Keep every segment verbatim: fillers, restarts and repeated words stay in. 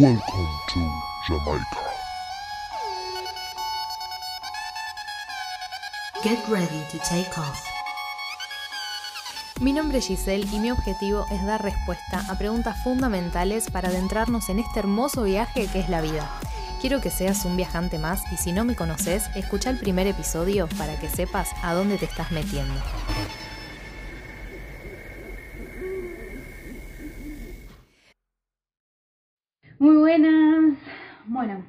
Welcome to Jamaica. Get ready to take off. Mi nombre es Giselle y mi objetivo es dar respuesta a preguntas fundamentales para adentrarnos en este hermoso viaje que es la vida. Quiero que seas un viajante más y si no me conoces, escucha el primer episodio para que sepas a dónde te estás metiendo. Muy buenas. Bueno,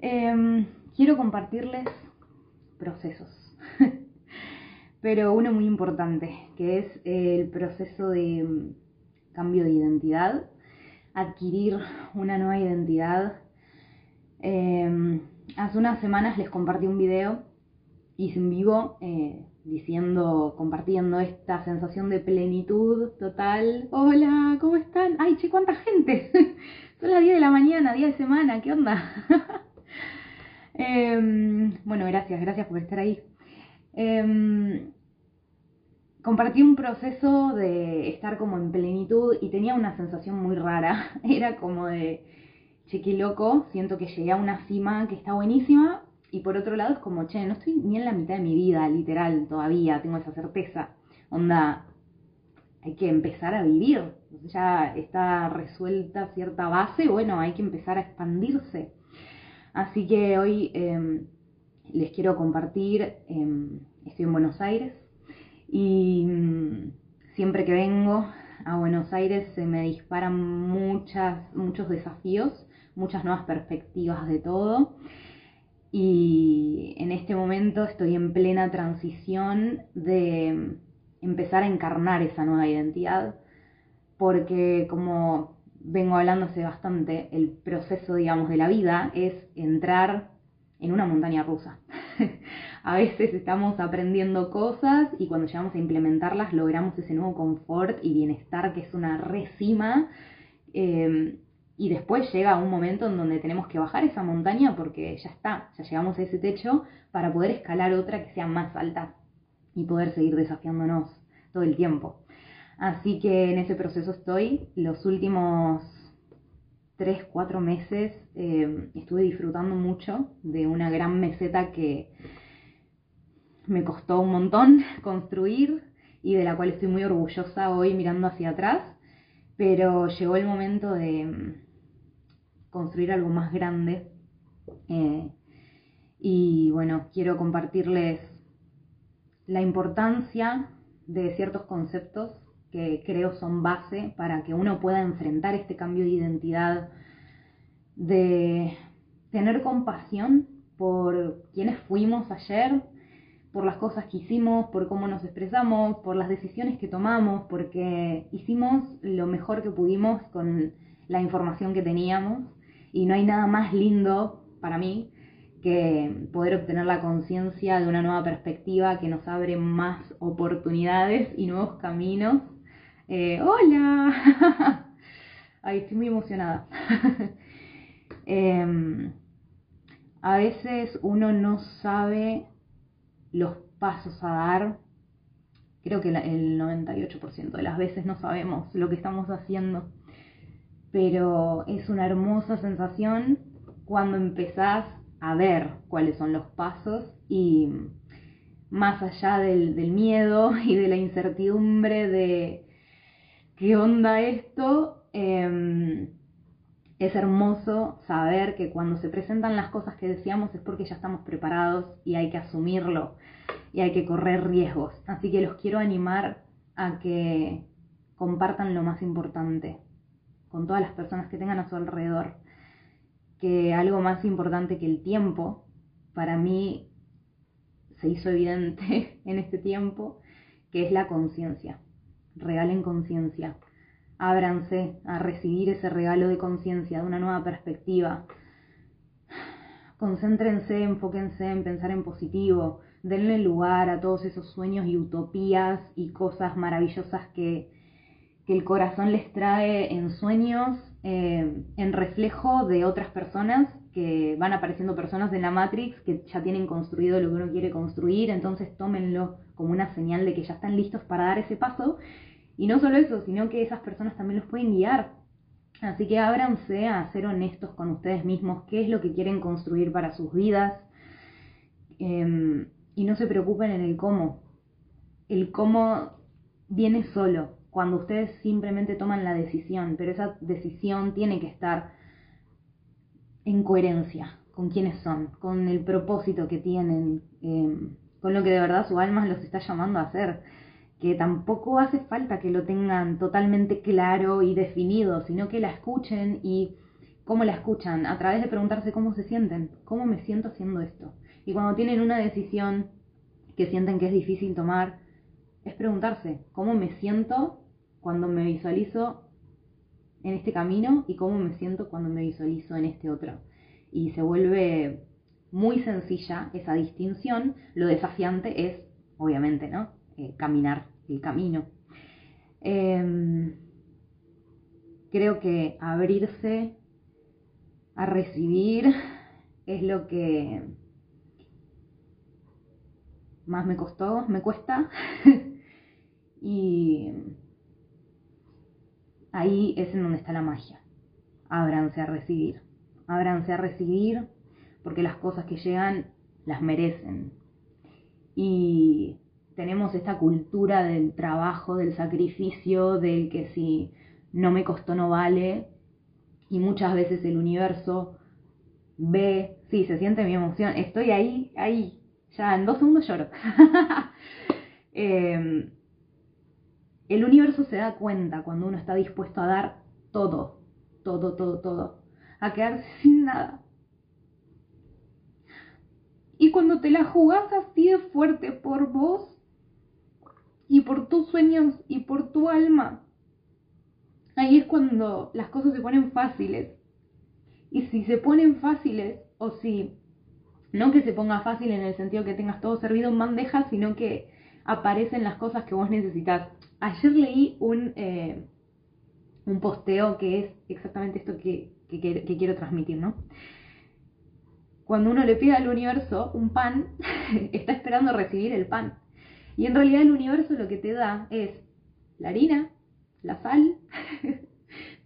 eh, quiero compartirles procesos. Pero uno muy importante, que es el proceso de cambio de identidad, adquirir una nueva identidad. Eh, hace unas semanas les compartí un video, hice un vivo, eh, diciendo, compartiendo esta sensación de plenitud total. Hola, ¿cómo están? Ay, che, cuánta gente. Son las diez de la mañana, día de semana, ¿qué onda? eh, bueno, gracias, gracias por estar ahí. Eh, compartí un proceso de estar como en plenitud y tenía una sensación muy rara. Era como de, che, qué loco, siento que llegué a una cima que está buenísima y por otro lado es como, che, no estoy ni en la mitad de mi vida, literal, todavía tengo esa certeza. Onda, hay que empezar a vivir, ya está resuelta cierta base, bueno, hay que empezar a expandirse. Así que hoy... Eh, les quiero compartir, eh, estoy en Buenos Aires y mm, siempre que vengo a Buenos Aires se me disparan muchas, muchos desafíos, muchas nuevas perspectivas de todo. Y en este momento estoy en plena transición de empezar a encarnar esa nueva identidad, porque como vengo hablándose bastante, el proceso, digamos, de la vida es entrar en una montaña rusa. A veces estamos aprendiendo cosas y cuando llegamos a implementarlas logramos ese nuevo confort y bienestar que es una recima, eh, y después llega un momento en donde tenemos que bajar esa montaña porque ya está, ya llegamos a ese techo para poder escalar otra que sea más alta y poder seguir desafiándonos todo el tiempo. Así que en ese proceso estoy. Los últimos tres, cuatro meses eh, estuve disfrutando mucho de una gran meseta que me costó un montón construir y de la cual estoy muy orgullosa hoy mirando hacia atrás, pero llegó el momento de construir algo más grande. Eh, y bueno, quiero compartirles la importancia de ciertos conceptos que creo son base para que uno pueda enfrentar este cambio de identidad, de tener compasión por quienes fuimos ayer, por las cosas que hicimos, por cómo nos expresamos, por las decisiones que tomamos, porque hicimos lo mejor que pudimos con la información que teníamos y no hay nada más lindo para mí que poder obtener la conciencia de una nueva perspectiva que nos abre más oportunidades y nuevos caminos. Eh, ¡Hola! Ay, estoy muy emocionada. eh, a veces uno no sabe los pasos a dar. Creo que el noventa y ocho por ciento de las veces no sabemos lo que estamos haciendo. Pero es una hermosa sensación cuando empezás a ver cuáles son los pasos y más allá del, del miedo y de la incertidumbre de... ¿Qué onda esto? Eh, es hermoso saber que cuando se presentan las cosas que deseamos es porque ya estamos preparados y hay que asumirlo y hay que correr riesgos. Así que los quiero animar a que compartan lo más importante con todas las personas que tengan a su alrededor. Que algo más importante que el tiempo, para mí se hizo evidente en este tiempo, que es la conciencia. Regalen conciencia, ábranse a recibir ese regalo de conciencia, de una nueva perspectiva. Concéntrense, enfóquense en pensar en positivo, denle lugar a todos esos sueños y utopías y cosas maravillosas que, que el corazón les trae en sueños, eh, en reflejo de otras personas, que van apareciendo personas en la Matrix que ya tienen construido lo que uno quiere construir, entonces tómenlo como una señal de que ya están listos para dar ese paso. Y no solo eso, sino que esas personas también los pueden guiar. Así que ábranse a ser honestos con ustedes mismos, qué es lo que quieren construir para sus vidas, eh, y no se preocupen en el cómo. El cómo viene solo, cuando ustedes simplemente toman la decisión, pero esa decisión tiene que estar en coherencia con quiénes son, con el propósito que tienen, eh, con lo que de verdad su alma los está llamando a hacer, que tampoco hace falta que lo tengan totalmente claro y definido, sino que la escuchen. Y ¿cómo la escuchan? A través de preguntarse cómo se sienten, cómo me siento haciendo esto. Y cuando tienen una decisión que sienten que es difícil tomar, es preguntarse cómo me siento cuando me visualizo en este camino y cómo me siento cuando me visualizo en este otro. Y se vuelve muy sencilla esa distinción. Lo desafiante es, obviamente, ¿no? Eh, caminar el camino. Eh, creo que abrirse a recibir es lo que más me costó, me cuesta. Y ahí es en donde está la magia. Ábranse a recibir. Ábranse a recibir porque las cosas que llegan las merecen. Y tenemos esta cultura del trabajo, del sacrificio, del que si no me costó no vale. Y muchas veces el universo ve, sí, se siente mi emoción. Estoy ahí, ahí. Ya en dos segundos lloro. eh, el universo se da cuenta cuando uno está dispuesto a dar todo, todo, todo, todo, a quedarse sin nada. Y cuando te la jugás así de fuerte por vos y por tus sueños y por tu alma, ahí es cuando las cosas se ponen fáciles. Y si se ponen fáciles, o si... no que se ponga fácil en el sentido que tengas todo servido en bandeja, sino que aparecen las cosas que vos necesitas. Ayer leí un, eh, un posteo que es exactamente esto que, que, que quiero transmitir, ¿no? Cuando uno le pide al universo un pan, está esperando recibir el pan. Y en realidad el universo lo que te da es la harina, la sal,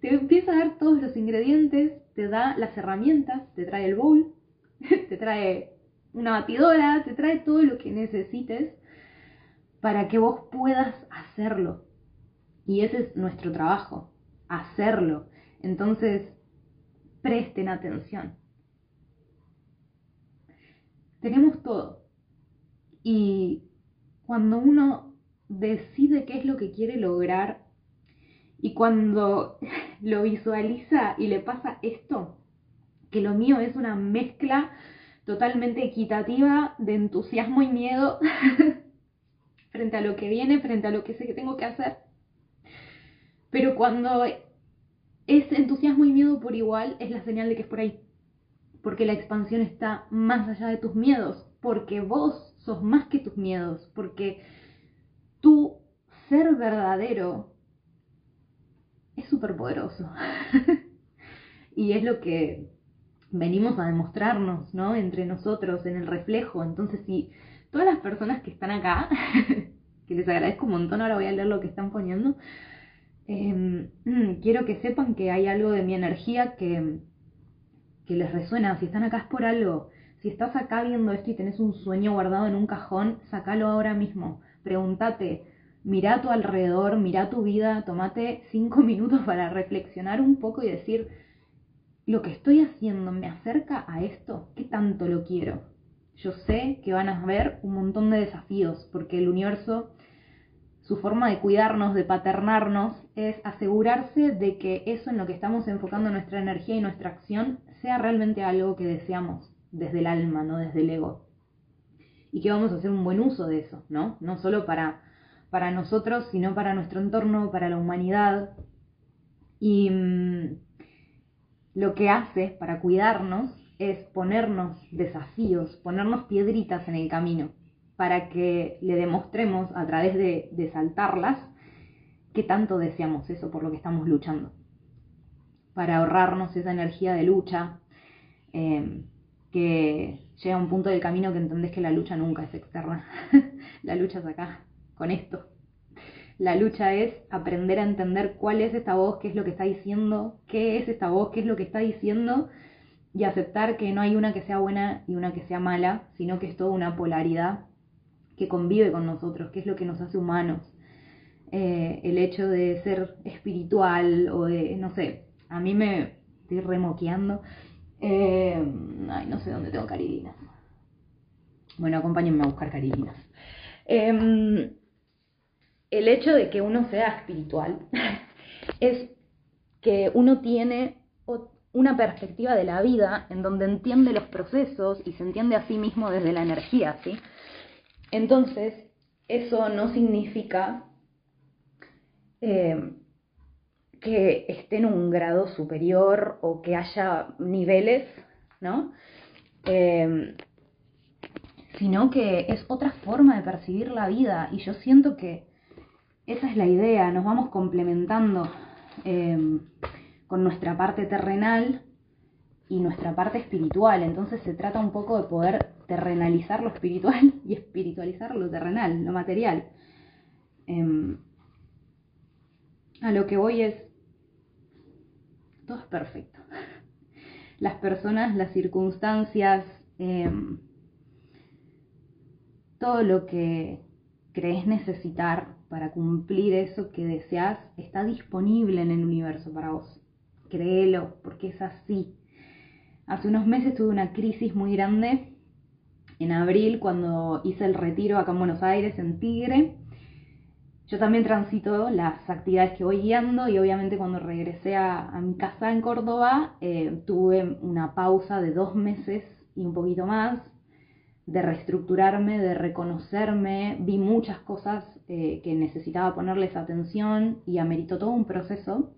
te empieza a dar todos los ingredientes, te da las herramientas, te trae el bowl, te trae una batidora, te trae todo lo que necesites para que vos puedas hacerlo. Y ese es nuestro trabajo, hacerlo. Entonces, presten atención. Tenemos todo. Y cuando uno decide qué es lo que quiere lograr y cuando lo visualiza y le pasa esto, que lo mío es una mezcla totalmente equitativa de entusiasmo y miedo frente a lo que viene, frente a lo que sé que tengo que hacer. Pero cuando es entusiasmo y miedo por igual, es la señal de que es por ahí. Porque la expansión está más allá de tus miedos, porque vos sos más que tus miedos, porque tu ser verdadero es súper poderoso. Y es lo que venimos a demostrarnos, ¿no? Entre nosotros, en el reflejo. Entonces, si todas las personas que están acá, que les agradezco un montón, ahora voy a leer lo que están poniendo, eh, quiero que sepan que hay algo de mi energía que, que les resuena. Si están acá es por algo. Si estás acá viendo esto y tenés un sueño guardado en un cajón, sacalo ahora mismo. Pregúntate, mirá a tu alrededor, mirá tu vida, tomate cinco minutos para reflexionar un poco y decir... ¿lo que estoy haciendo me acerca a esto? ¿Qué tanto lo quiero? Yo sé que van a ver un montón de desafíos, porque el universo, su forma de cuidarnos, de paternarnos, es asegurarse de que eso en lo que estamos enfocando nuestra energía y nuestra acción sea realmente algo que deseamos, desde el alma, no desde el ego. Y que vamos a hacer un buen uso de eso, ¿no? No solo para, para nosotros, sino para nuestro entorno, para la humanidad. Y... Mmm, lo que hace para cuidarnos es ponernos desafíos, ponernos piedritas en el camino, para que le demostremos a través de, de saltarlas qué tanto deseamos eso por lo que estamos luchando. Para ahorrarnos esa energía de lucha, eh, que llega a un punto del camino que entendés que la lucha nunca es externa. La lucha es acá, con esto. La lucha es aprender a entender cuál es esta voz, qué es lo que está diciendo, qué es esta voz, qué es lo que está diciendo, y aceptar que no hay una que sea buena y una que sea mala, sino que es toda una polaridad que convive con nosotros, que es lo que nos hace humanos. Eh, el hecho de ser espiritual o de, no sé, a mí me estoy remoqueando. Eh, ay, no sé dónde tengo carilinas. Bueno, acompáñenme a buscar carilinas. Eh, el hecho de que uno sea espiritual es que uno tiene una perspectiva de la vida en donde entiende los procesos y se entiende a sí mismo desde la energía, ¿sí? Entonces, eso no significa eh, que esté en un grado superior o que haya niveles, ¿no? Eh, sino que es otra forma de percibir la vida, y yo siento que esa es la idea, nos vamos complementando eh, con nuestra parte terrenal y nuestra parte espiritual. Entonces se trata un poco de poder terrenalizar lo espiritual y espiritualizar lo terrenal, lo material. Eh, a lo que voy es, todo es perfecto. Las personas, las circunstancias, eh, todo lo que crees necesitar para cumplir eso que deseas está disponible en el universo para vos. Créelo, porque es así. Hace unos meses tuve una crisis muy grande, en abril, cuando hice el retiro acá en Buenos Aires, en Tigre. Yo también transito las actividades que voy guiando, y obviamente cuando regresé a, a mi casa en Córdoba, eh, tuve una pausa de dos meses y un poquito más, de reestructurarme, de reconocerme. Vi muchas cosas eh, que necesitaba ponerles atención, y ameritó todo un proceso.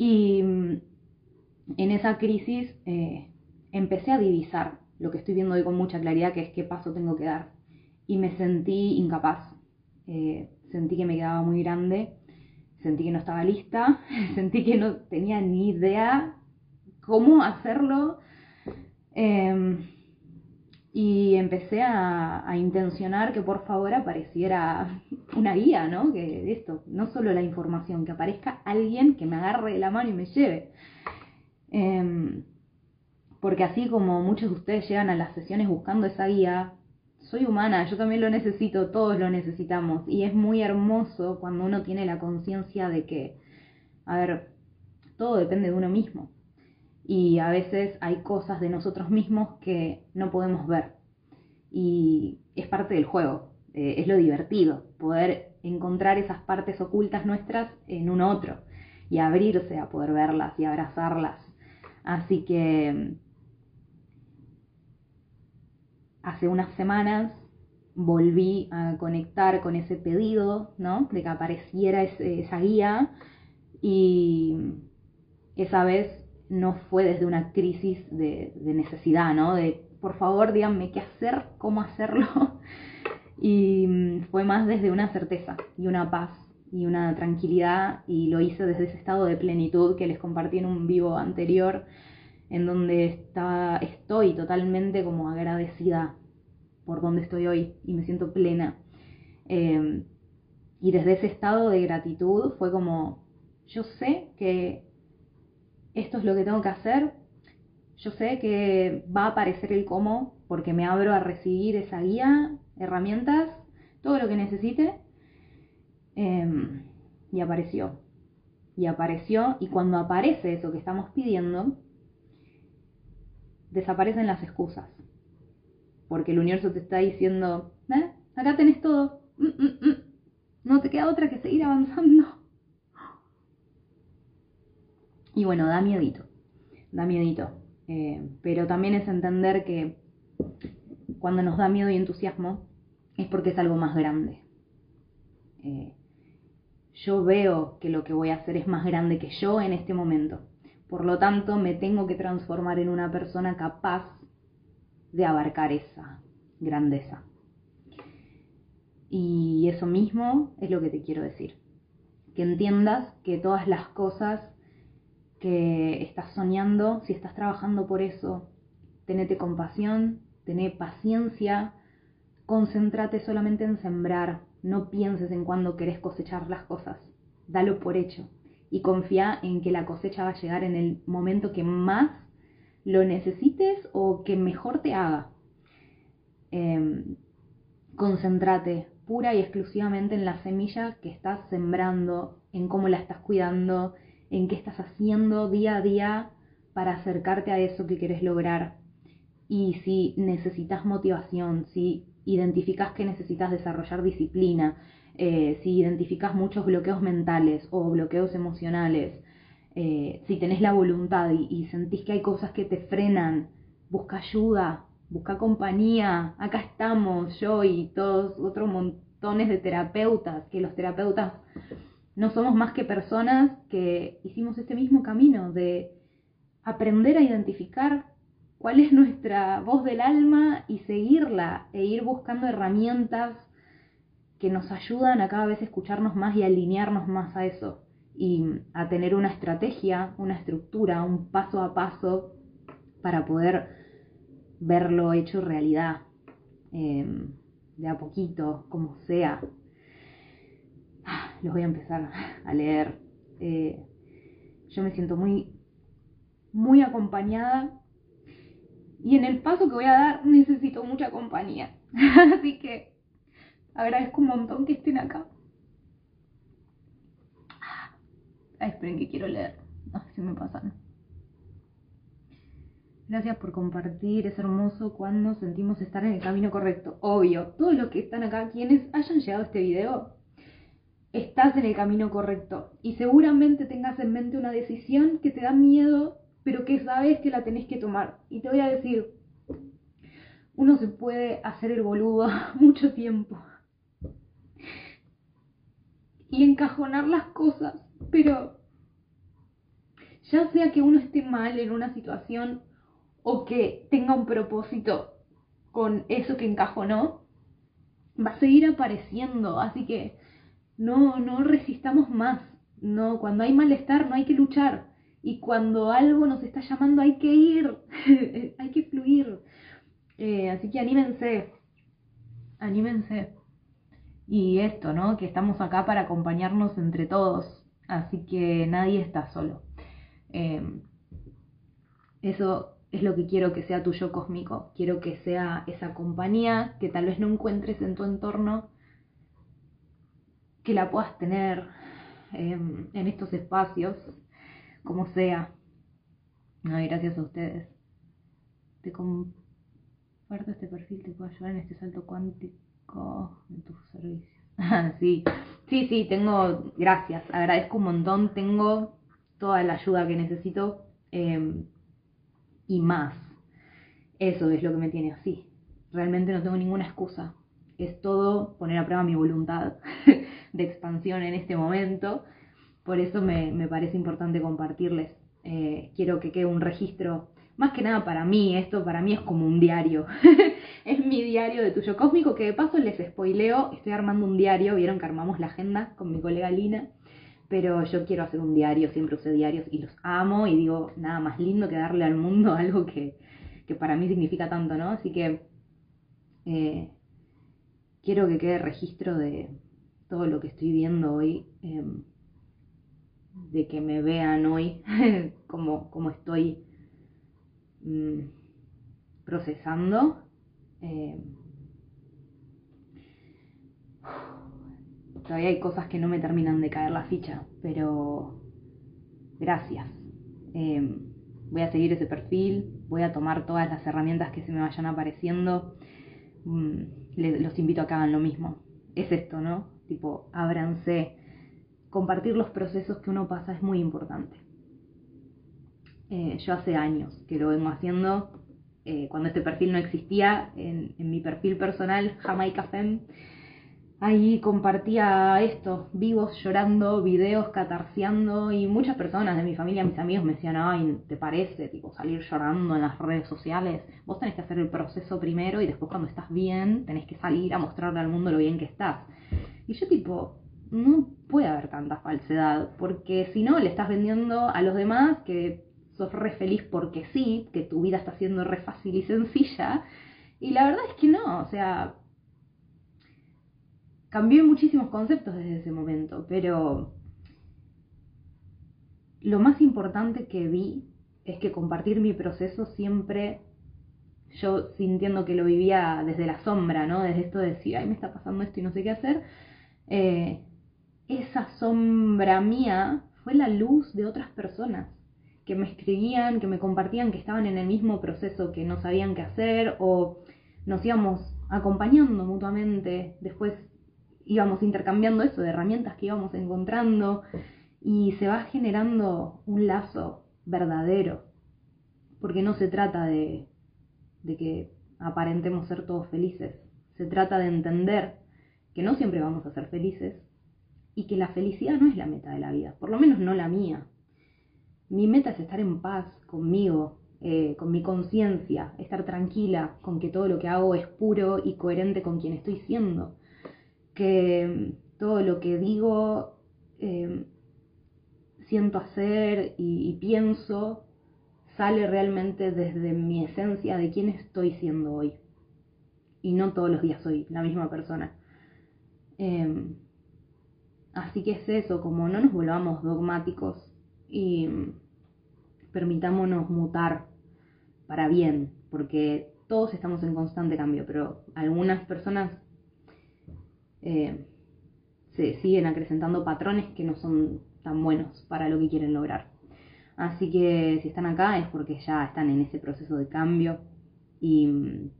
Y en esa crisis eh, empecé a divisar lo que estoy viendo hoy con mucha claridad, que es qué paso tengo que dar. Y me sentí incapaz, eh, sentí que me quedaba muy grande, sentí que no estaba lista, sentí que no tenía ni idea cómo hacerlo. Eh, y empecé a, a intencionar que por favor apareciera una guía, ¿no? Que esto, no solo la información, que aparezca alguien que me agarre de la mano y me lleve. Eh, porque así como muchos de ustedes llegan a las sesiones buscando esa guía, soy humana, yo también lo necesito, todos lo necesitamos. Y es muy hermoso cuando uno tiene la conciencia de que, a ver, todo depende de uno mismo. Y a veces hay cosas de nosotros mismos que no podemos ver. Y es parte del juego, eh, es lo divertido, poder encontrar esas partes ocultas nuestras en un otro. Y abrirse a poder verlas y abrazarlas. Así que hace unas semanas volví a conectar con ese pedido, ¿no? De que apareciera ese, esa guía. Y esa vez no fue desde una crisis de, de necesidad, ¿no? De, por favor, díganme qué hacer, cómo hacerlo. Y fue más desde una certeza y una paz y una tranquilidad, y lo hice desde ese estado de plenitud que les compartí en un vivo anterior, en donde está, estoy totalmente como agradecida por donde estoy hoy y me siento plena. Eh, y desde ese estado de gratitud fue como, yo sé que esto es lo que tengo que hacer, yo sé que va a aparecer el cómo, porque me abro a recibir esa guía, herramientas, todo lo que necesite. Eh, y apareció, y apareció, y cuando aparece eso que estamos pidiendo, desaparecen las excusas, porque el universo te está diciendo, ¿eh? Acá tenés todo, mm, mm, mm. No te queda otra que seguir avanzando. Y bueno, da miedito, da miedito, eh, pero también es entender que cuando nos da miedo y entusiasmo es porque es algo más grande. Eh, yo veo que lo que voy a hacer es más grande que yo en este momento, por lo tanto me tengo que transformar en una persona capaz de abarcar esa grandeza. Y eso mismo es lo que te quiero decir, que entiendas que todas las cosas que estás soñando, si estás trabajando por eso, tenete compasión, tené paciencia, concéntrate solamente en sembrar, No pienses en cuándo querés cosechar las cosas. Dalo por hecho y confía en que la cosecha va a llegar en el momento que más lo necesites o que mejor te haga. Eh, concéntrate pura y exclusivamente en la semilla que estás sembrando, en cómo la estás cuidando, en qué estás haciendo día a día para acercarte a eso que querés lograr. Y si necesitas motivación, si identificas que necesitas desarrollar disciplina, eh, si identificas muchos bloqueos mentales o bloqueos emocionales, eh, si tenés la voluntad y, y sentís que hay cosas que te frenan, busca ayuda, busca compañía. Acá estamos yo y todos otros montones de terapeutas, que los terapeutas no somos más que personas que hicimos este mismo camino de aprender a identificar cuál es nuestra voz del alma y seguirla e ir buscando herramientas que nos ayudan a cada vez escucharnos más y alinearnos más a eso y a tener una estrategia, una estructura, un paso a paso para poder verlo hecho realidad, eh, de a poquito, como sea. Los voy a empezar a leer. Eh, yo me siento muy, muy acompañada. Y en el paso que voy a dar necesito mucha compañía. Así que agradezco un montón que estén acá. Ay, esperen que quiero leer. No sé si me pasan. Gracias por compartir. Es hermoso cuando sentimos estar en el camino correcto. Obvio, todos los que están acá, quienes hayan llegado a este video, estás en el camino correcto. Y seguramente tengas en mente una decisión que te da miedo, pero que sabes que la tenés que tomar. Y te voy a decir, uno se puede hacer el boludo mucho tiempo y encajonar las cosas, pero ya sea que uno esté mal en una situación o que tenga un propósito con eso que encajonó, va a seguir apareciendo. Así que no, no resistamos más. No, cuando hay malestar no hay que luchar. Y cuando algo nos está llamando hay que ir, hay que fluir. Eh, así que anímense, anímense. Y esto, ¿no? Que estamos acá para acompañarnos entre todos. Así que nadie está solo. Eh, eso es lo que quiero que sea tu yo cósmico. Quiero que sea esa compañía que tal vez no encuentres en tu entorno, que la puedas tener eh, en estos espacios. Como sea. Ay, gracias a ustedes. Te comparto este perfil, te puedo ayudar en este salto cuántico en tus servicios. Ah, sí, sí, sí, tengo, gracias, agradezco un montón, tengo toda la ayuda que necesito eh, y más. Eso es lo que me tiene así. Realmente no tengo ninguna excusa. Es todo poner a prueba mi voluntad de expansión en este momento. Por eso me, me parece importante compartirles. Eh, quiero que quede un registro, más que nada para mí, esto para mí es como un diario. Es mi diario de Tuyo Cósmico, que de paso les spoileo, estoy armando un diario, vieron que armamos la agenda con mi colega Lina, pero yo quiero hacer un diario, siempre usé diarios y los amo, y digo, nada más lindo que darle al mundo algo que, que para mí significa tanto, ¿no? Así que eh, quiero que quede registro de todo lo que estoy viendo hoy, eh, de que me vean hoy, como, como estoy mmm, procesando. Eh, todavía hay cosas que no me terminan de caer la ficha, pero gracias. Eh, voy a seguir ese perfil, voy a tomar todas las herramientas que se me vayan apareciendo. Mm, les, los invito a que hagan lo mismo. Es esto, ¿no? Tipo, ábranse. Compartir los procesos que uno pasa es muy importante. Eh, yo hace años que lo vengo haciendo. Eh, cuando este perfil no existía, en, en mi perfil personal, Jamaica Fem, ahí compartía esto, vivos llorando, videos catarseando, y muchas personas de mi familia, mis amigos, me decían, ay, ¿te parece tipo salir llorando en las redes sociales? Vos tenés que hacer el proceso primero y después cuando estás bien tenés que salir a mostrarle al mundo lo bien que estás. Y yo tipo, no puede haber tanta falsedad, porque si no le estás vendiendo a los demás que sos re feliz porque sí, que tu vida está siendo re fácil y sencilla, y la verdad es que no, o sea, cambié muchísimos conceptos desde ese momento, pero lo más importante que vi es que compartir mi proceso siempre, yo sintiendo que lo vivía desde la sombra, ¿no? Desde esto de decir, ay, me está pasando esto y no sé qué hacer. Eh, esa sombra mía fue la luz de otras personas que me escribían, que me compartían que estaban en el mismo proceso, que no sabían qué hacer, o nos íbamos acompañando mutuamente, después íbamos intercambiando eso, de herramientas que íbamos encontrando, y se va generando un lazo verdadero, porque no se trata de, de que aparentemos ser todos felices, se trata de entender que no siempre vamos a ser felices, y que la felicidad no es la meta de la vida, por lo menos no la mía. Mi meta es estar en paz conmigo, eh, con mi conciencia, estar tranquila con que todo lo que hago es puro y coherente con quien estoy siendo, que todo lo que digo, eh, siento hacer y, y pienso, sale realmente desde mi esencia de quién estoy siendo hoy. Y no todos los días soy la misma persona. Eh, Así que es eso, como no nos volvamos dogmáticos y permitámonos mutar para bien, porque todos estamos en constante cambio, pero algunas personas eh, se siguen acrecentando patrones que no son tan buenos para lo que quieren lograr. Así que si están acá es porque ya están en ese proceso de cambio y mm,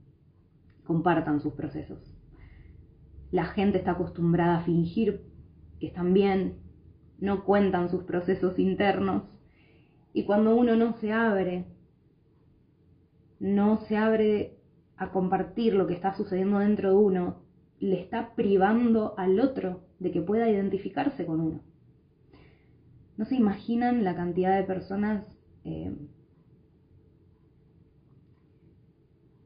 compartan sus procesos. La gente está acostumbrada a fingir que están bien, no cuentan sus procesos internos, y cuando uno no se abre, no se abre a compartir lo que está sucediendo dentro de uno, le está privando al otro de que pueda identificarse con uno. No se imaginan la cantidad de personas eh,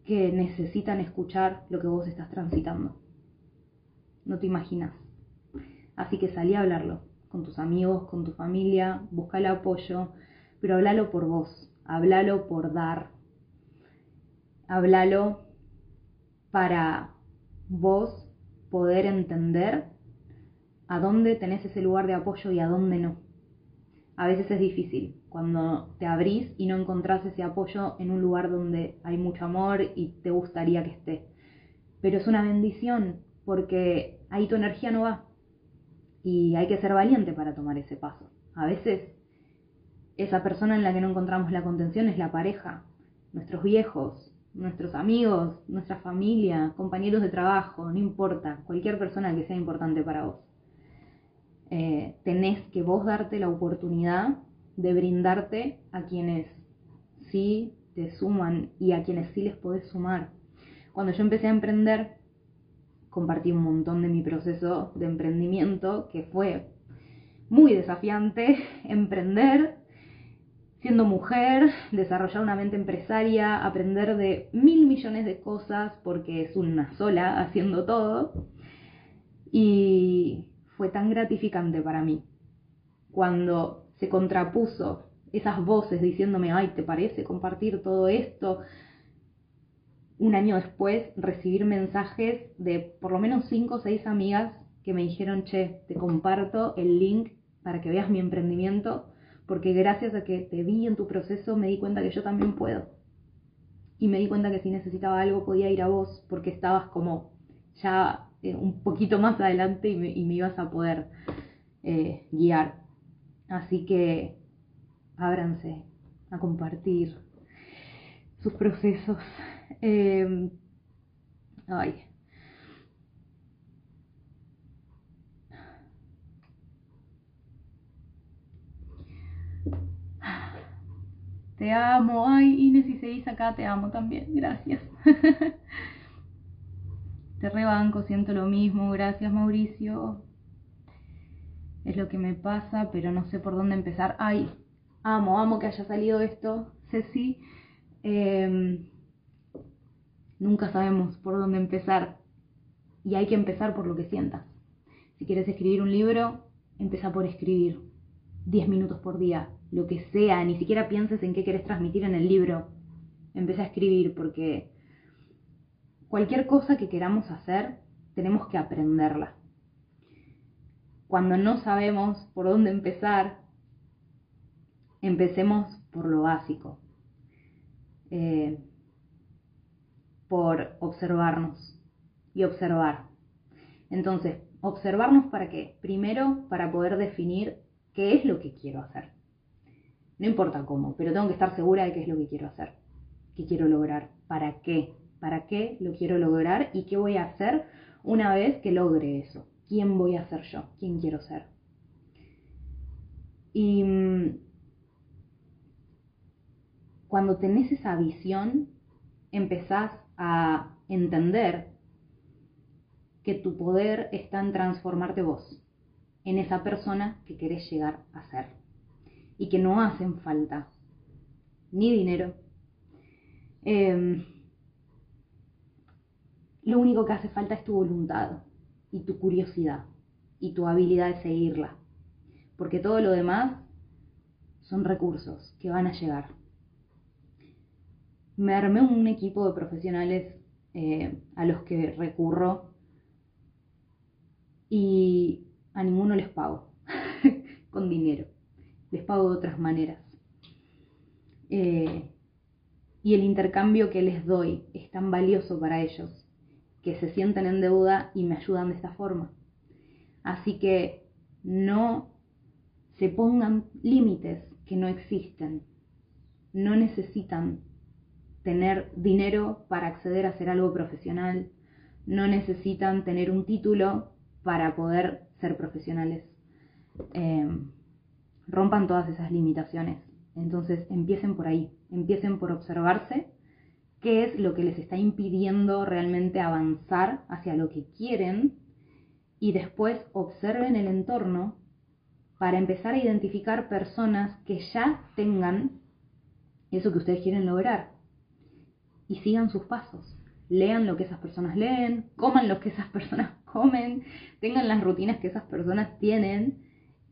que necesitan escuchar lo que vos estás transitando. No te imaginas. Así que salí a hablarlo, con tus amigos, con tu familia, busca el apoyo, pero háblalo por vos, háblalo por dar, háblalo para vos poder entender a dónde tenés ese lugar de apoyo y a dónde no. A veces es difícil cuando te abrís y no encontrás ese apoyo en un lugar donde hay mucho amor y te gustaría que esté. Pero es una bendición porque ahí tu energía no va. Y hay que ser valiente para tomar ese paso. A veces, esa persona en la que no encontramos la contención es la pareja, nuestros viejos, nuestros amigos, nuestra familia, compañeros de trabajo, no importa, cualquier persona que sea importante para vos. Eh, tenés que vos darte la oportunidad de brindarte a quienes sí te suman y a quienes sí les podés sumar. Cuando yo empecé a emprender, compartí un montón de mi proceso de emprendimiento, que fue muy desafiante, emprender, siendo mujer, desarrollar una mente empresaria, aprender de mil millones de cosas, porque es una sola haciendo todo, y fue tan gratificante para mí, cuando se contrapuso esas voces diciéndome, ay, ¿te parece compartir todo esto? Un año después, recibir mensajes de por lo menos cinco o seis amigas que me dijeron, che, te comparto el link para que veas mi emprendimiento, porque gracias a que te vi en tu proceso me di cuenta que yo también puedo. Y me di cuenta que si necesitaba algo podía ir a vos, porque estabas como ya eh, un poquito más adelante y me, y me ibas a poder eh, guiar. Así que ábranse a compartir sus procesos. Eh, ay. Te amo, ay, Ines, si seguís acá te amo también, gracias. Te rebanco, siento lo mismo, gracias Mauricio. Es lo que me pasa, pero no sé por dónde empezar. Ay, amo, amo que haya salido esto, Ceci. Eh, Nunca sabemos por dónde empezar y hay que empezar por lo que sientas. Si quieres escribir un libro, empieza por escribir diez minutos por día, lo que sea, ni siquiera pienses en qué querés transmitir en el libro. Empieza a escribir porque cualquier cosa que queramos hacer, tenemos que aprenderla. cuando no sabemos por dónde empezar, empecemos por lo básico, eh, por observarnos y observar. Entonces, observarnos para qué. Primero, para poder definir qué es lo que quiero hacer. No importa cómo, pero tengo que estar segura de qué es lo que quiero hacer, qué quiero lograr, para qué, para qué lo quiero lograr y qué voy a hacer una vez que logre eso. ¿Quién voy a ser yo? ¿Quién quiero ser? Y cuando tenés esa visión, empezás a entender que tu poder está en transformarte vos, en esa persona que querés llegar a ser. Y que no hacen falta ni dinero. Eh, lo único que hace falta es tu voluntad y tu curiosidad y tu habilidad de seguirla. Porque todo lo demás son recursos que van a llegar. Me armé un equipo de profesionales eh, a los que recurro. Y a ninguno les pago con dinero. Les pago de otras maneras. Eh, y el intercambio que les doy es tan valioso para ellos que se sienten en deuda y me ayudan de esta forma. Así que no se pongan límites que no existen. No necesitan tener dinero para acceder a hacer algo profesional. No necesitan tener un título para poder ser profesionales. Eh, rompan todas esas limitaciones. Entonces empiecen por ahí, empiecen por observarse qué es lo que les está impidiendo realmente avanzar hacia lo que quieren y después observen el entorno para empezar a identificar personas que ya tengan eso que ustedes quieren lograr y sigan sus pasos. Lean lo que esas personas leen, coman lo que esas personas comen, tengan las rutinas que esas personas tienen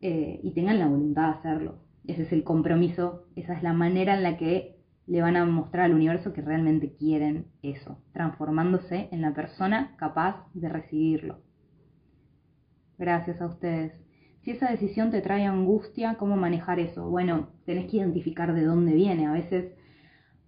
eh, y tengan la voluntad de hacerlo. Ese es el compromiso, esa es la manera en la que le van a mostrar al universo que realmente quieren eso, transformándose en la persona capaz de recibirlo. Gracias a ustedes. Si esa decisión te trae angustia, ¿cómo manejar eso? Bueno, tenés que identificar de dónde viene. A veces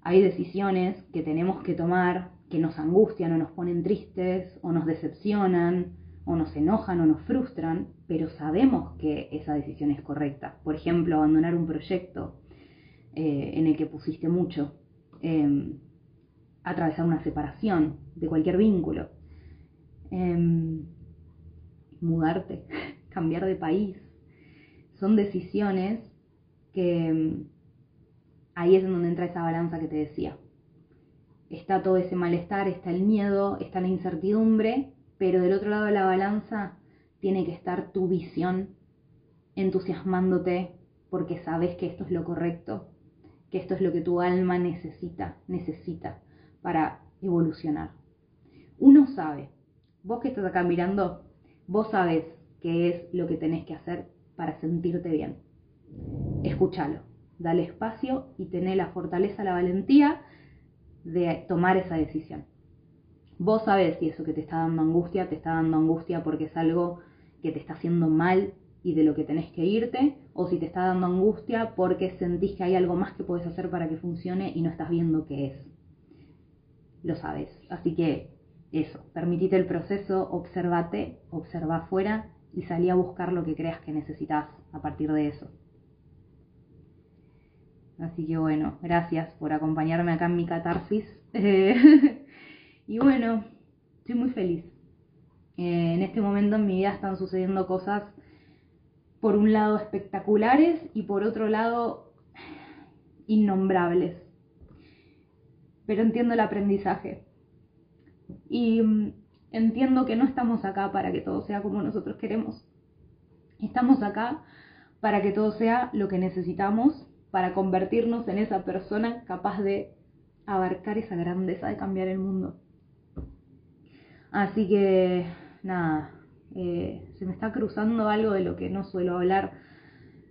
hay decisiones que tenemos que tomar que nos angustian o nos ponen tristes o nos decepcionan o nos enojan o nos frustran, pero sabemos que esa decisión es correcta. Por ejemplo, abandonar un proyecto eh, en el que pusiste mucho, eh, atravesar una separación de cualquier vínculo, eh, mudarte, cambiar de país. Son decisiones que ahí es en donde entra esa balanza que te decía. Está todo ese malestar, está el miedo, está la incertidumbre, pero del otro lado de la balanza tiene que estar tu visión entusiasmándote porque sabes que esto es lo correcto, que esto es lo que tu alma necesita, necesita para evolucionar. Uno sabe, vos que estás acá mirando, vos sabés qué es lo que tenés que hacer para sentirte bien. Escúchalo, dale espacio y tené la fortaleza, la valentía de tomar esa decisión. Vos sabés si eso que te está dando angustia, te está dando angustia porque es algo que te está haciendo mal y de lo que tenés que irte, o si te está dando angustia porque sentís que hay algo más que podés hacer para que funcione y no estás viendo qué es. Lo sabés. Así que eso, permitite el proceso, observate, observa afuera y salí a buscar lo que creas que necesitas a partir de eso. Así que bueno, gracias por acompañarme acá en mi catarsis. Eh, y bueno, estoy muy feliz. Eh, en este momento en mi vida están sucediendo cosas, por un lado espectaculares y por otro lado innombrables. Pero entiendo el aprendizaje. Y entiendo que no estamos acá para que todo sea como nosotros queremos. Estamos acá para que todo sea lo que necesitamos, para convertirnos en esa persona capaz de abarcar esa grandeza de cambiar el mundo. Así que, nada, eh, se me está cruzando algo de lo que no suelo hablar,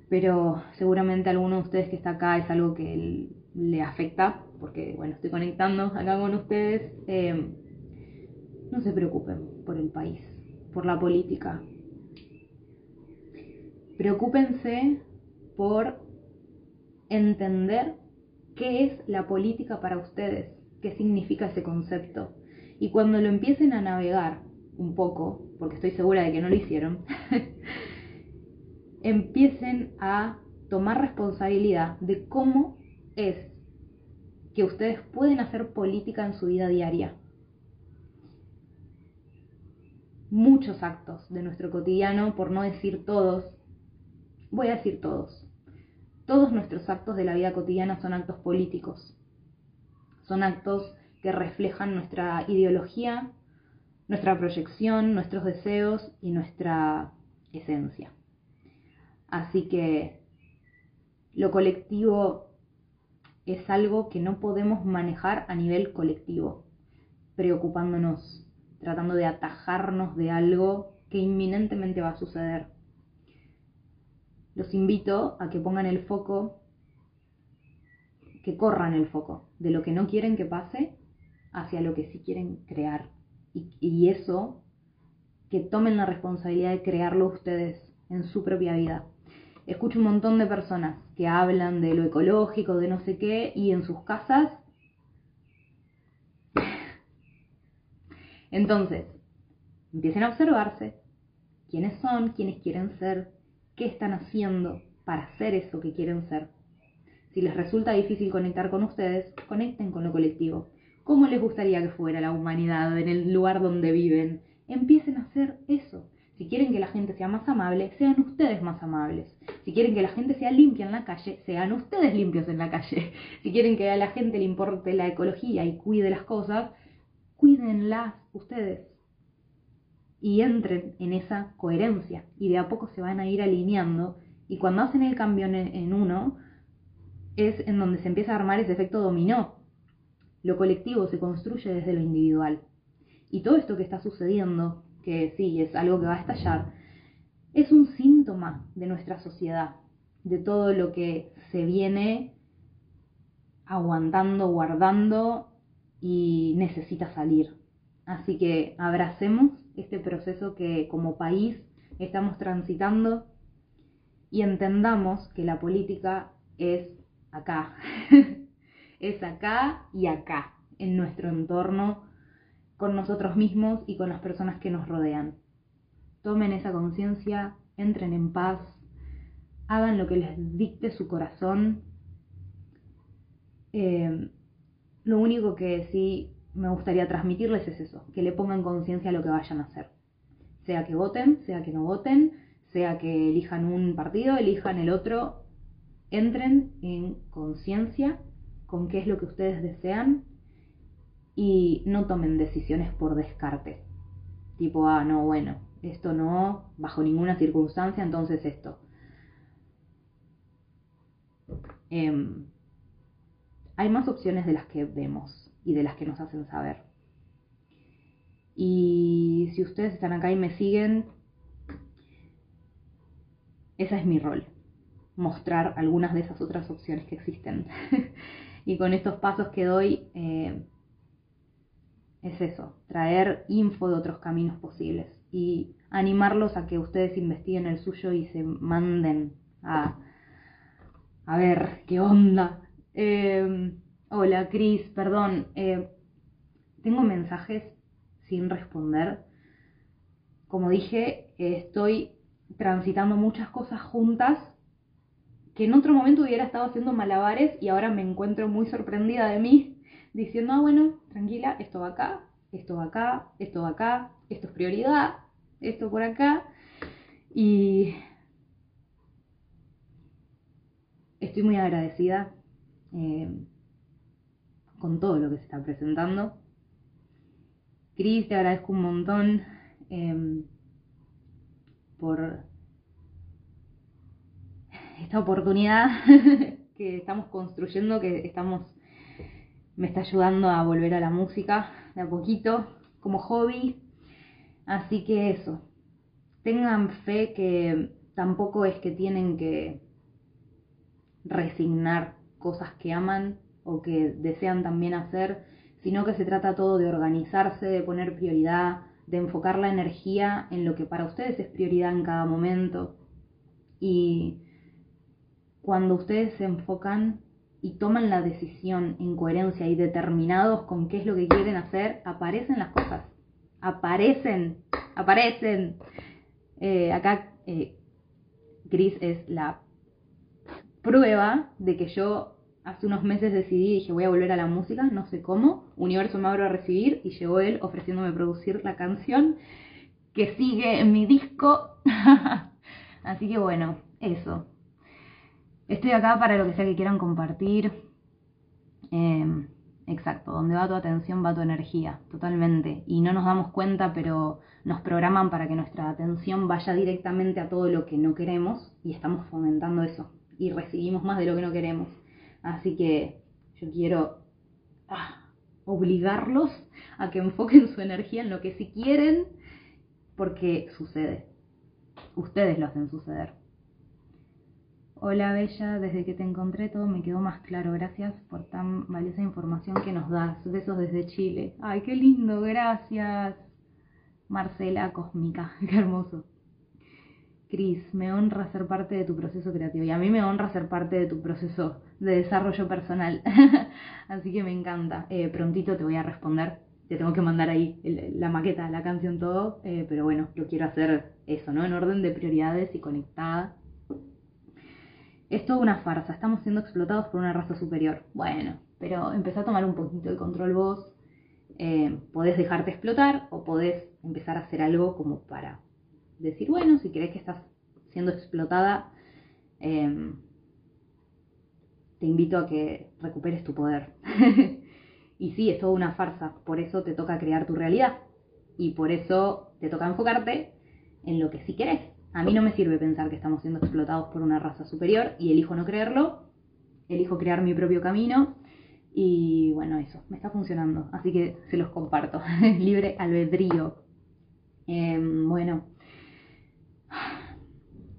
pero seguramente alguno de ustedes que está acá es algo que le afecta, porque, bueno, estoy conectando acá con ustedes. Eh, no se preocupen por el país, por la política, Preocúpense por entender qué es la política para ustedes, qué significa ese concepto. Y cuando lo empiecen a navegar un poco, porque estoy segura de que no lo hicieron, empiecen a tomar responsabilidad de cómo es que ustedes pueden hacer política en su vida diaria. Muchos actos de nuestro cotidiano, por no decir todos, voy a decir todos, todos nuestros actos de la vida cotidiana son actos políticos, son actos que reflejan nuestra ideología, nuestra proyección, nuestros deseos y nuestra esencia. Así que lo colectivo es algo que no podemos manejar a nivel colectivo, preocupándonos, tratando de atajarnos de algo que inminentemente va a suceder. Los invito a que pongan el foco, que corran el foco de lo que no quieren que pase hacia lo que sí quieren crear. Y, y eso, que tomen la responsabilidad de crearlo ustedes en su propia vida. Escucho un montón de personas que hablan de lo ecológico, de no sé qué, y en sus casas. Entonces, empiecen a observarse quiénes son, quiénes quieren ser, qué están haciendo para ser eso que quieren ser. Si les resulta difícil conectar con ustedes, conecten con lo colectivo. ¿Cómo les gustaría que fuera la humanidad en el lugar donde viven? Empiecen a hacer eso. Si quieren que la gente sea más amable, sean ustedes más amables. Si quieren que la gente sea limpia en la calle, sean ustedes limpios en la calle. Si quieren que a la gente le importe la ecología y cuide las cosas, cuídenlas ustedes. Y entren en esa coherencia. Y de a poco se van a ir alineando. Y cuando hacen el cambio en uno, es en donde se empieza a armar ese efecto dominó. Lo colectivo se construye desde lo individual. Y todo esto que está sucediendo, que sí, es algo que va a estallar, es un síntoma de nuestra sociedad, de todo lo que se viene aguantando, guardando y necesita salir. Así que abracemos este proceso que como país estamos transitando y entendamos que la política es acá, es acá y acá, en nuestro entorno, con nosotros mismos y con las personas que nos rodean. Tomen esa conciencia, entren en paz, hagan lo que les dicte su corazón. Eh, lo único que sí me gustaría transmitirles es eso, que le pongan conciencia a lo que vayan a hacer. Sea que voten, sea que no voten, sea que elijan un partido, elijan el otro, entren en conciencia con qué es lo que ustedes desean y no tomen decisiones por descarte. Tipo, ah, no, bueno, esto no, bajo ninguna circunstancia, entonces esto. Eh, hay más opciones de las que vemos y de las que nos hacen saber. Y si ustedes están acá y me siguen, ese es mi rol. Mostrar algunas de esas otras opciones que existen. Y con estos pasos que doy, eh, es eso, traer info de otros caminos posibles y animarlos a que ustedes investiguen el suyo y se manden a, a ver qué onda. Eh, hola, Cris, perdón, eh, tengo mensajes sin responder. Como dije, eh, estoy transitando muchas cosas juntas que en otro momento hubiera estado haciendo malabares y ahora me encuentro muy sorprendida de mí, diciendo, ah, bueno, tranquila, esto va acá, esto va acá, esto va acá, esto es prioridad, esto por acá. Y estoy muy agradecida eh, con todo lo que se está presentando. Cris, te agradezco un montón eh, por esta oportunidad que estamos construyendo, que estamos, me está ayudando a volver a la música de a poquito, como hobby. Así que eso, tengan fe que tampoco es que tienen que resignar cosas que aman o que desean también hacer, sino que se trata todo de organizarse, de poner prioridad, de enfocar la energía en lo que para ustedes es prioridad en cada momento. Y cuando ustedes se enfocan y toman la decisión en coherencia y determinados con qué es lo que quieren hacer, aparecen las cosas. Aparecen, aparecen. Eh, acá eh, Cris es la prueba de que yo hace unos meses decidí, dije voy a volver a la música, no sé cómo, universo me abro a recibir y llegó él ofreciéndome producir la canción que sigue en mi disco. Así que bueno, eso. Estoy acá para lo que sea que quieran compartir. Eh, exacto, donde va tu atención va tu energía, totalmente. Y no nos damos cuenta, pero nos programan para que nuestra atención vaya directamente a todo lo que no queremos y estamos fomentando eso. Y recibimos más de lo que no queremos. Así que yo quiero ah, obligarlos a que enfoquen su energía en lo que sí quieren, porque sucede. Ustedes lo hacen suceder. Hola Bella, desde que te encontré todo me quedó más claro, gracias por tan valiosa información que nos das, besos desde Chile. Ay, qué lindo, gracias Marcela Cósmica, qué hermoso. Cris, me honra ser parte de tu proceso creativo y a mí me honra ser parte de tu proceso de desarrollo personal, así que me encanta. Eh, prontito te voy a responder, te tengo que mandar ahí el, la maqueta, la canción, todo, eh, pero bueno, yo quiero hacer eso, ¿no? En orden de prioridades y conectada. Es toda una farsa, estamos siendo explotados por una raza superior. Bueno, pero empezá a tomar un poquito de control vos. Eh, podés dejarte explotar o podés empezar a hacer algo como para decir, bueno, si crees que estás siendo explotada, eh, te invito a que recuperes tu poder. Y sí, es toda una farsa, por eso te toca crear tu realidad. Y por eso te toca enfocarte en lo que sí querés. A mí no me sirve pensar que estamos siendo explotados por una raza superior y elijo no creerlo, elijo crear mi propio camino y bueno, eso, me está funcionando, así que se los comparto, libre albedrío. Eh, bueno,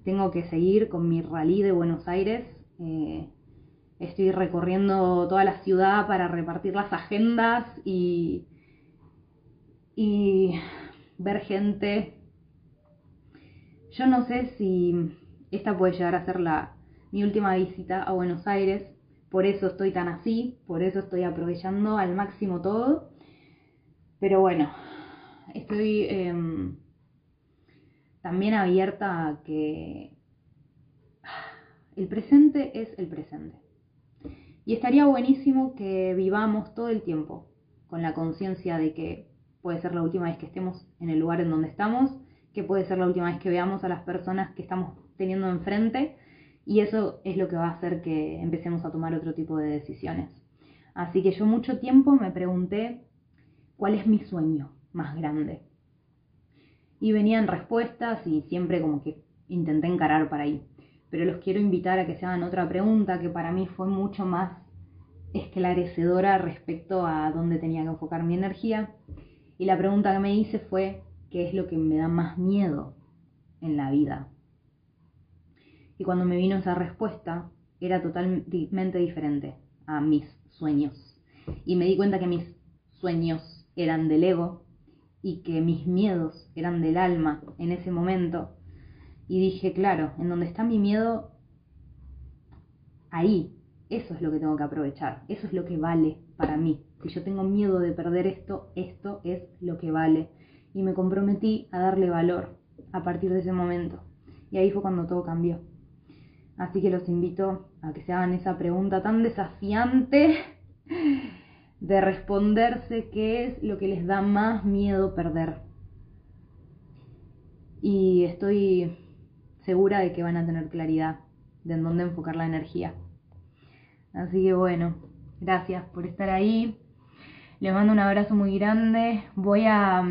tengo que seguir con mi rally de Buenos Aires, eh, estoy recorriendo toda la ciudad para repartir las agendas y, y ver gente. Yo no sé si esta puede llegar a ser la, mi última visita a Buenos Aires, por eso estoy tan así, por eso estoy aprovechando al máximo todo, pero bueno, estoy eh, también abierta a que el presente es el presente. Y estaría buenísimo que vivamos todo el tiempo con la conciencia de que puede ser la última vez que estemos en el lugar en donde estamos, que puede ser la última vez que veamos a las personas que estamos teniendo enfrente, y eso es lo que va a hacer que empecemos a tomar otro tipo de decisiones. Así que yo mucho tiempo me pregunté, ¿cuál es mi sueño más grande? Y venían respuestas y siempre como que intenté encarar para ahí. Pero los quiero invitar a que se hagan otra pregunta que para mí fue mucho más esclarecedora respecto a dónde tenía que enfocar mi energía. Y la pregunta que me hice fue, ¿qué es lo que me da más miedo en la vida? Y cuando me vino esa respuesta, era totalmente diferente a mis sueños. Y me di cuenta que mis sueños eran del ego y que mis miedos eran del alma en ese momento. Y dije, claro, en donde está mi miedo, ahí, eso es lo que tengo que aprovechar. Eso es lo que vale para mí. Si yo tengo miedo de perder esto, esto es lo que vale. Y me comprometí a darle valor a partir de ese momento. Y ahí fue cuando todo cambió. Así que los invito a que se hagan esa pregunta tan desafiante de responderse qué es lo que les da más miedo perder. Y estoy segura de que van a tener claridad de en dónde enfocar la energía. Así que bueno, gracias por estar ahí. Les mando un abrazo muy grande. Voy a...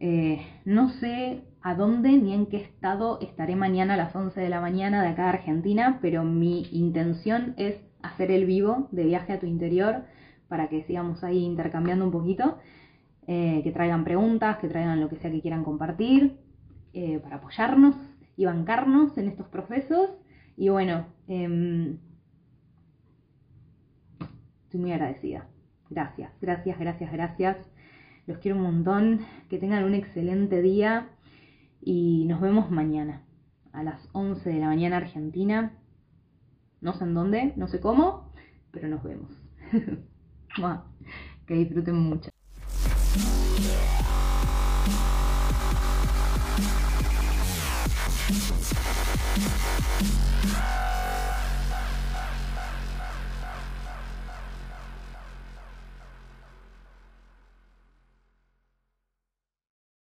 Eh, no sé a dónde ni en qué estado estaré mañana a las once de la mañana de acá de Argentina, pero mi intención es hacer el vivo de Viaje a tu Interior para que sigamos ahí intercambiando un poquito, eh, que traigan preguntas, que traigan lo que sea que quieran compartir, eh, para apoyarnos y bancarnos en estos procesos. Y bueno, eh, estoy muy agradecida. Gracias, gracias, gracias, gracias. Los quiero un montón, que tengan un excelente día y nos vemos mañana a las once de la mañana Argentina. No sé en dónde, no sé cómo, pero nos vemos. Que disfruten mucho.